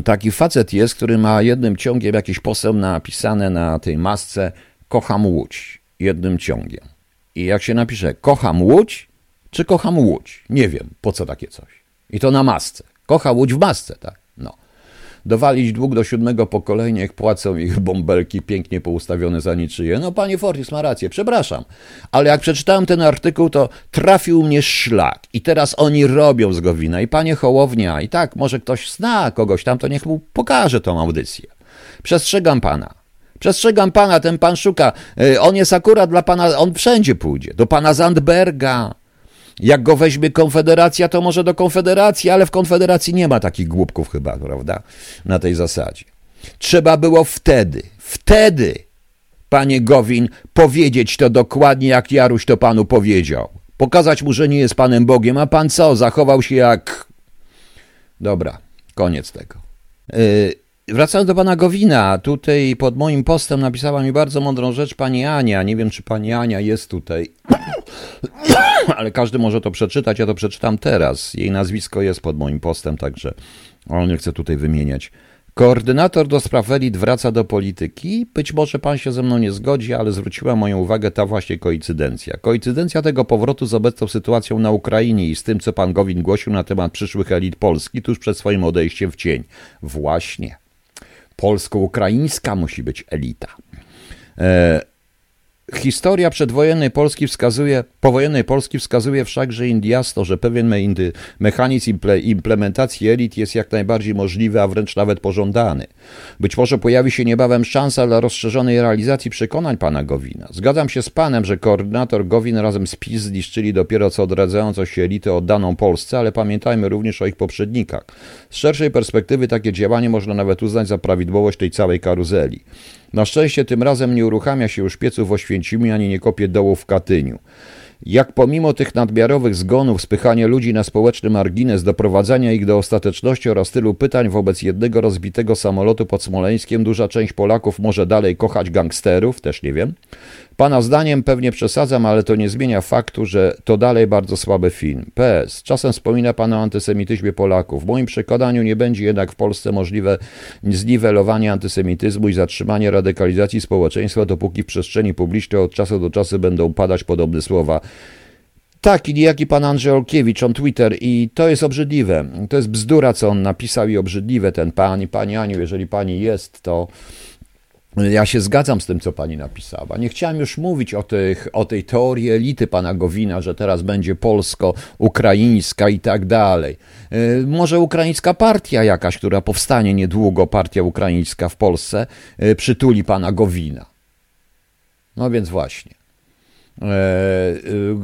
taki facet jest, który ma jednym ciągiem jakiś poseł napisane na tej masce kocham Łódź, jednym ciągiem. I jak się napisze kocham Łódź, czy kocham Łódź? Nie wiem, po co takie coś. I to na masce. Kocha Łódź w masce, tak? No. Dowalić dług do siódmego pokolenia, jak płacą ich bąbelki pięknie poustawione za niczyje. No, panie Fortis ma rację, przepraszam. Ale jak przeczytałem ten artykuł, to trafił mnie szlak. I teraz oni robią z Gowina. I panie Hołownia, i tak, może ktoś zna kogoś tam, to niech mu pokaże tą audycję. Przestrzegam pana. Przestrzegam pana, ten pan szuka. On jest akurat dla pana, on wszędzie pójdzie. Do pana Zandberga. Jak go weźmie Konfederacja, to może do Konfederacji, ale w Konfederacji nie ma takich głupków chyba, prawda? Na tej zasadzie. Trzeba było wtedy, wtedy, panie Gowin, powiedzieć to dokładnie, jak Jaruś to panu powiedział. Pokazać mu, że nie jest panem Bogiem, a pan co? Zachował się jak... Dobra, koniec tego. Yy... Wracając do pana Gowina, tutaj pod moim postem napisała mi bardzo mądrą rzecz pani Ania. Nie wiem, czy pani Ania jest tutaj, ale każdy może to przeczytać, ja to przeczytam teraz. Jej nazwisko jest pod moim postem, także on nie chce tutaj wymieniać. Koordynator do spraw elit wraca do polityki. Być może pan się ze mną nie zgodzi, ale zwróciła moją uwagę ta właśnie koincydencja. Koincydencja tego powrotu z obecną sytuacją na Ukrainie i z tym, co pan Gowin głosił na temat przyszłych elit Polski tuż przed swoim odejściem w cień. Właśnie. Polsko-ukraińska musi być elita. E, historia przedwojennej Polski wskazuje, powojennej Polski wskazuje wszakże jasno, że pewien indy, mechanizm imple, implementacji elit jest jak najbardziej możliwy, a wręcz nawet pożądany. Być może pojawi się niebawem szansa dla rozszerzonej realizacji przekonań pana Gowina. Zgadzam się z panem, że koordynator Gowin razem z PiS zniszczyli dopiero co odradzającą się elitę oddaną Polsce, ale pamiętajmy również o ich poprzednikach. Z szerszej perspektywy takie działanie można nawet uznać za prawidłowość tej całej karuzeli. Na szczęście tym razem nie uruchamia się już pieców w Oświęcimiu, ani nie kopie dołów w Katyniu. Jak pomimo tych nadmiarowych zgonów, spychanie ludzi na społeczny margines, doprowadzania ich do ostateczności oraz tylu pytań wobec jednego rozbitego samolotu pod Smoleńskiem, duża część Polaków może dalej kochać gangsterów, też nie wiem, Pana zdaniem pewnie przesadzam, ale to nie zmienia faktu, że to dalej bardzo słaby film. P S. Czasem wspomina Pan o antysemityzmie Polaków. W moim przekonaniu nie będzie jednak w Polsce możliwe zniwelowanie antysemityzmu i zatrzymanie radykalizacji społeczeństwa, dopóki w przestrzeni publicznej od czasu do czasu będą padać podobne słowa. Taki niejaki pan Andrzej Olkiewicz, on Twitter i to jest obrzydliwe. To jest bzdura, co on napisał i obrzydliwe ten pan. I pani Aniu, jeżeli pani jest, to ja się zgadzam z tym, co pani napisała. Nie chciałem już mówić o, tych, o tej teorii elity pana Gowina, że teraz będzie polsko-ukraińska i tak dalej. Może ukraińska partia jakaś, która powstanie niedługo, partia ukraińska w Polsce, przytuli pana Gowina. No więc właśnie.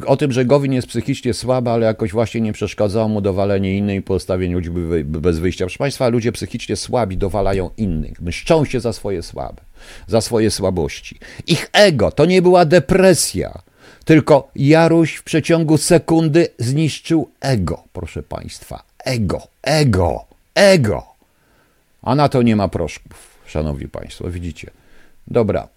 O tym, że Gowin jest psychicznie słaby, ale jakoś właśnie nie przeszkadzało mu dowalenie innych i postawienie ludzi bez wyjścia. Proszę Państwa, ludzie psychicznie słabi dowalają innych, mszczą się za swoje słabe, za swoje słabości. Ich ego to nie była depresja, tylko Jaruś w przeciągu sekundy zniszczył ego, proszę Państwa. Ego, ego, ego. A na to nie ma proszków, szanowni Państwo, widzicie. Dobra.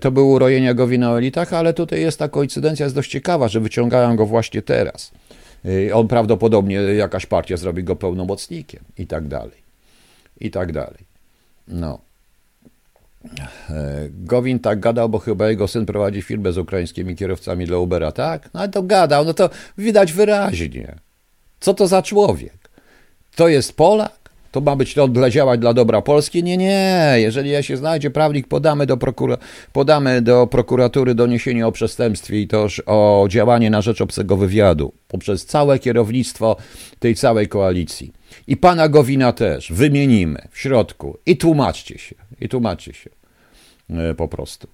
To było urojenia Gowina o elitach, ale tutaj jest ta koincydencja, jest dość ciekawa, że wyciągają go właśnie teraz. On prawdopodobnie, jakaś partia zrobi go pełnomocnikiem i tak dalej. I tak dalej. No. Gowin tak gadał, bo chyba jego syn prowadzi firmę z ukraińskimi kierowcami dla Ubera, tak? No ale to gadał, no to widać wyraźnie. Co to za człowiek? To jest Polak? To ma być to dla działać dla dobra Polski? Nie, nie. Jeżeli ja się znajdzie prawnik, podamy do, prokura- podamy do prokuratury doniesienie o przestępstwie i też o działanie na rzecz obcego wywiadu poprzez całe kierownictwo tej całej koalicji. I pana Gowina też wymienimy w środku. I tłumaczcie się. I tłumaczcie się. E, po prostu.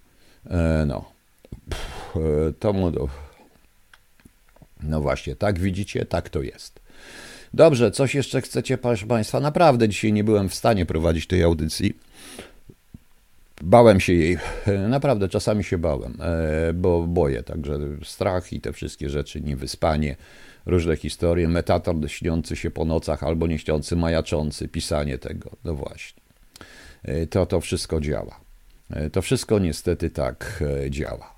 E, no. Pff, e, to mu do... No właśnie, tak widzicie, tak to jest. Dobrze, coś jeszcze chcecie, proszę Państwa? Naprawdę dzisiaj nie byłem w stanie prowadzić tej audycji. Bałem się jej. Naprawdę, czasami się bałem, bo boję. Także strach i te wszystkie rzeczy, niewyspanie, różne historie, metator śniący się po nocach albo nie śniący, majaczący, pisanie tego. No właśnie. To, to wszystko działa. To wszystko niestety tak działa.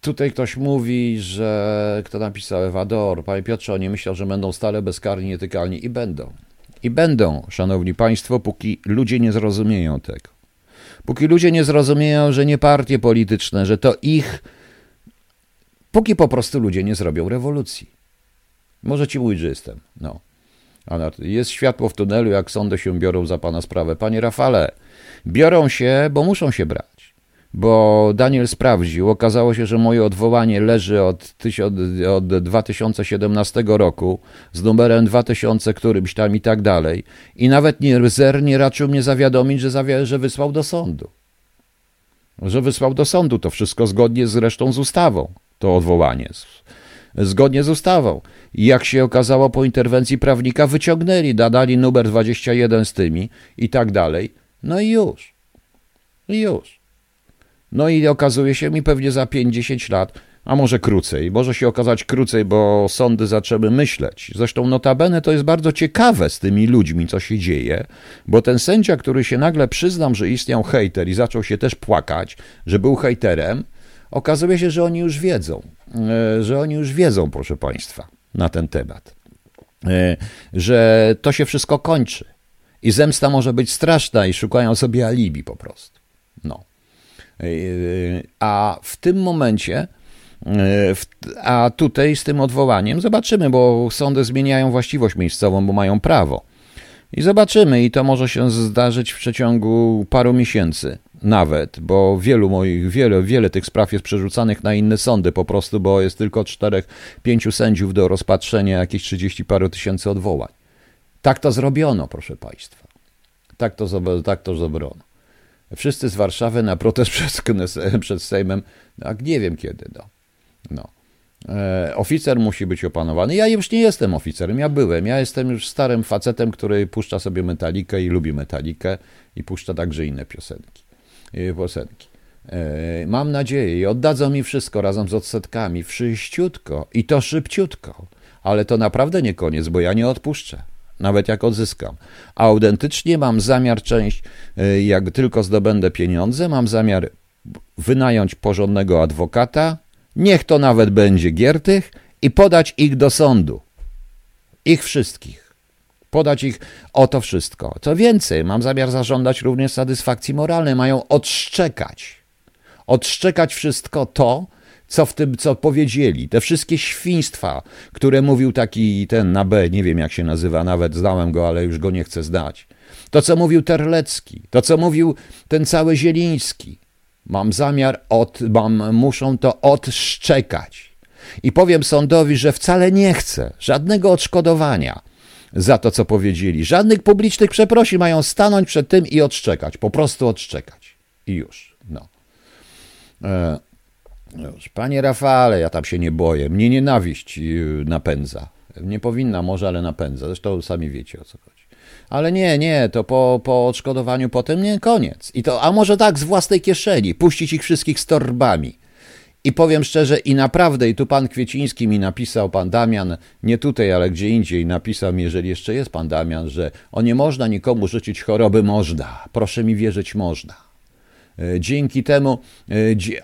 Tutaj ktoś mówi, że kto napisał Ewador, panie Piotrze, oni myślą, że będą stale bezkarni, nietykalni i będą. I będą, szanowni państwo, póki ludzie nie zrozumieją tego. Póki ludzie nie zrozumieją, że nie partie polityczne, że to ich... Póki po prostu ludzie nie zrobią rewolucji. Może ci mówić, że jestem. No. Jest światło w tunelu, jak sądy się biorą za pana sprawę. Panie Rafale, biorą się, bo muszą się brać. Bo Daniel sprawdził, okazało się, że moje odwołanie leży od, od dwa tysiące siedemnastego roku z numerem dwa tysiące którymś tam i tak dalej i nawet nie, Zer nie raczył mnie zawiadomić, że, zawia- że wysłał do sądu. Że wysłał do sądu, to wszystko zgodnie zresztą z ustawą, to odwołanie. Zgodnie z ustawą. I jak się okazało po interwencji prawnika wyciągnęli, nadali numer dwadzieścia jeden z tymi i tak dalej. No i już. I już. No i okazuje się mi pewnie za pięćdziesiąt lat, a może krócej, może się okazać krócej, bo sądy zaczęły myśleć. Zresztą notabene to jest bardzo ciekawe z tymi ludźmi, co się dzieje, bo ten sędzia, który się nagle przyznał, że istniał hejter i zaczął się też płakać, że był hejterem, okazuje się, że oni już wiedzą, że oni już wiedzą, proszę Państwa, na ten temat, że to się wszystko kończy i zemsta może być straszna i szukają sobie alibi po prostu, no. A w tym momencie, a tutaj z tym odwołaniem zobaczymy, bo sądy zmieniają właściwość miejscową, bo mają prawo. I zobaczymy, i to może się zdarzyć w przeciągu paru miesięcy nawet, bo wielu moich, wiele, wiele tych spraw jest przerzucanych na inne sądy po prostu, bo jest tylko czterech, pięciu sędziów do rozpatrzenia jakichś trzydzieści paru tysięcy odwołań. Tak to zrobiono, proszę Państwa. Tak to, tak to zrobiono. Wszyscy z Warszawy na protest przed, przed Sejmem, tak nie wiem kiedy. No. No. E, oficer musi być opanowany. Ja już nie jestem oficerem, ja byłem. Ja jestem już starym facetem, który puszcza sobie metalikę i lubi metalikę i puszcza także inne piosenki. E, piosenki. E, mam nadzieję i oddadzą mi wszystko razem z odsetkami. Wszyściutko i to szybciutko. Ale to naprawdę nie koniec, bo ja nie odpuszczę. nawet jak odzyskam. A autentycznie mam zamiar część, jak tylko zdobędę pieniądze, mam zamiar wynająć porządnego adwokata, niech to nawet będzie Giertych, i podać ich do sądu. Ich wszystkich. Podać ich o to wszystko. Co więcej, mam zamiar zażądać również satysfakcji moralnej. Mają odszczekać. Odszczekać wszystko to, co w tym, co powiedzieli. Te wszystkie świństwa, które mówił taki ten na B, nie wiem jak się nazywa, nawet znałem go, ale już go nie chcę zdać. To, co mówił Terlecki. To, co mówił ten cały Zieliński. Mam zamiar, od, mam, muszą to odszczekać. I powiem sądowi, że wcale nie chcę żadnego odszkodowania za to, co powiedzieli. Żadnych publicznych przeprosi, mają stanąć przed tym i odszczekać. Po prostu odszczekać. I już. No. E, już. Panie Rafale, ja tam się nie boję. Mnie nienawiść napędza. Nie powinna może, ale napędza. Zresztą sami wiecie, o co chodzi. Ale nie, nie, to po, po odszkodowaniu potem nie, koniec. I to, a może tak, z własnej kieszeni. Puścić ich wszystkich z torbami. I powiem szczerze, i naprawdę, i tu pan Kwieciński mi napisał, pan Damian, nie tutaj, ale gdzie indziej napisał mi, jeżeli jeszcze jest pan Damian, że o nie można nikomu życzyć choroby, można. Proszę mi wierzyć, można. Dzięki temu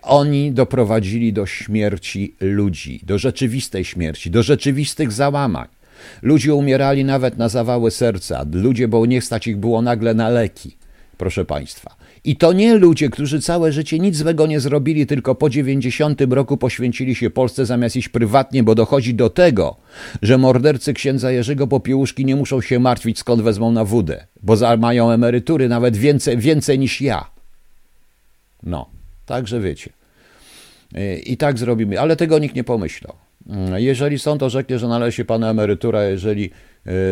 oni doprowadzili do śmierci ludzi, do rzeczywistej śmierci, do rzeczywistych załamań. Ludzie umierali nawet na zawały serca, ludzie, bo nie stać ich było nagle na leki, proszę państwa. I to nie ludzie, którzy całe życie nic złego nie zrobili, tylko po dziewięćdziesiątym roku poświęcili się Polsce zamiast iść prywatnie, bo dochodzi do tego, że mordercy księdza Jerzego Popiełuszki nie muszą się martwić, skąd wezmą na wódę, bo mają emerytury nawet więcej, więcej niż ja. No, także wiecie. I tak zrobimy, ale tego nikt nie pomyślał. Jeżeli sąd orzeknie, że należy się panu emerytura, jeżeli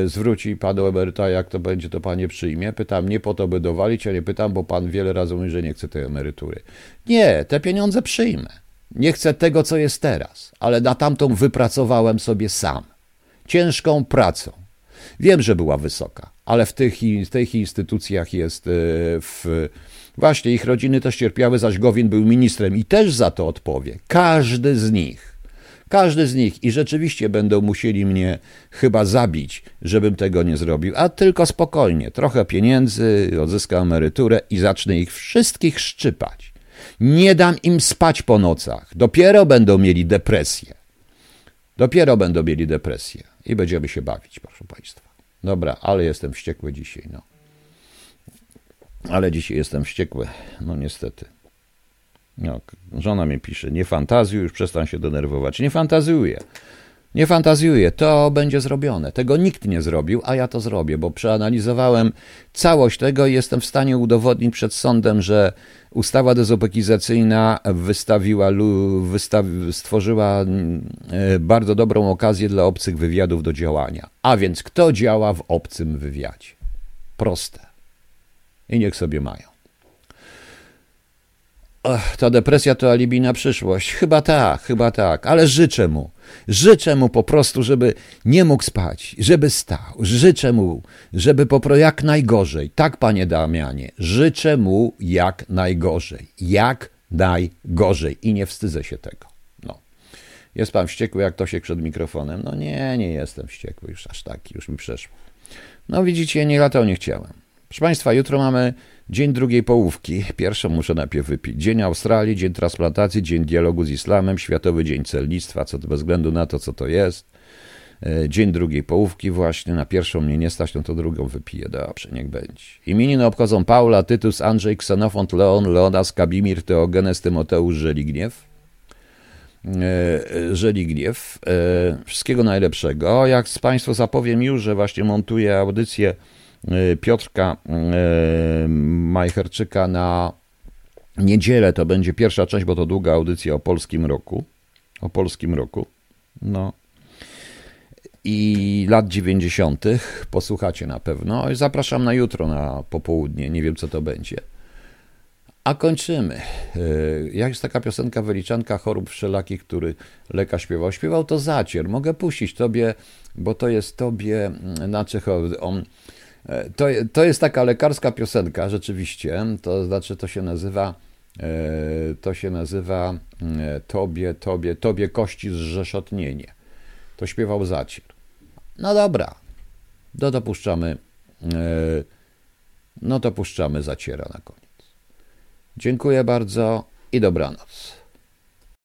zwróci panu emeryta, jak to będzie, to panie przyjmie. Pytam nie po to, by dowalić, a nie pytam, bo pan wiele razy mówi, że nie chce tej emerytury. Nie, te pieniądze przyjmę. Nie chcę tego, co jest teraz, ale na tamtą wypracowałem sobie sam. Ciężką pracą. Wiem, że była wysoka, ale w tych, w tych instytucjach jest... w właśnie ich rodziny też cierpiały, zaś Gowin był ministrem i też za to odpowie. Każdy z nich. Każdy z nich i rzeczywiście będą musieli mnie chyba zabić, żebym tego nie zrobił, a tylko spokojnie, trochę pieniędzy, odzyskam emeryturę i zacznę ich wszystkich szczypać. Nie dam im spać po nocach, dopiero będą mieli depresję. Dopiero będą mieli depresję i będziemy się bawić, proszę państwa. Dobra, ale jestem wściekły dzisiaj, no. Ale dzisiaj jestem wściekły, no niestety. No, żona mi pisze, nie fantazjuj, już przestań się denerwować. Nie fantazjuję, nie fantazjuję, to będzie zrobione. Tego nikt nie zrobił, a ja to zrobię, bo przeanalizowałem całość tego i jestem w stanie udowodnić przed sądem, że ustawa dezobekizacyjna wystawiła, wystawi, stworzyła bardzo dobrą okazję dla obcych wywiadów do działania. A więc kto działa w obcym wywiadzie? Proste. I niech sobie mają. Ach, ta depresja to alibi na przyszłość. Chyba tak, chyba tak, ale życzę mu. Życzę mu po prostu, żeby nie mógł spać, żeby stał. Życzę mu, żeby po jak najgorzej. Tak, panie Damianie, życzę mu jak najgorzej. Jak najgorzej. I nie wstydzę się tego. No. Jest pan wściekły jak Tosiek przed mikrofonem? No nie, nie jestem wściekły. Już aż taki, już mi przeszło. No widzicie, nie latał, nie chciałem. Proszę państwa, jutro mamy dzień drugiej połówki. Pierwszą muszę najpierw wypić. Dzień Australii, dzień transplantacji, dzień dialogu z islamem, Światowy Dzień Celnictwa, co bez względu na to, co to jest. Dzień drugiej połówki właśnie. Na pierwszą mnie nie stać, no to drugą wypiję. Dobrze, niech będzie. Imieniny obchodzą Paula, Tytus, Andrzej, Ksenofont, Leon, Leonas, Kabimir, Teogenes, Tymoteusz, Żeligniew. Żeligniew. Wszystkiego najlepszego. Jak państwu zapowiem już, że właśnie montuję audycję Piotrka Majcherczyka na niedzielę, to będzie pierwsza część, bo to długa audycja o polskim roku. O polskim roku. No. I lat dziewięćdziesiątych posłuchacie na pewno. I zapraszam na jutro na popołudnie. Nie wiem, co to będzie. A kończymy. Jak jest taka piosenka Wyliczanka chorób wszelakich, który lekarz śpiewał. Śpiewał to Zacier. Mogę puścić tobie, bo to jest tobie, znaczy on To, to jest taka lekarska piosenka, rzeczywiście, to znaczy to się nazywa, to się nazywa Tobie, Tobie, Tobie kości zrzeszotnienie. To śpiewał Zacier. No dobra, no to puszczamy, no to puszczamy Zaciera na koniec. Dziękuję bardzo i dobranoc.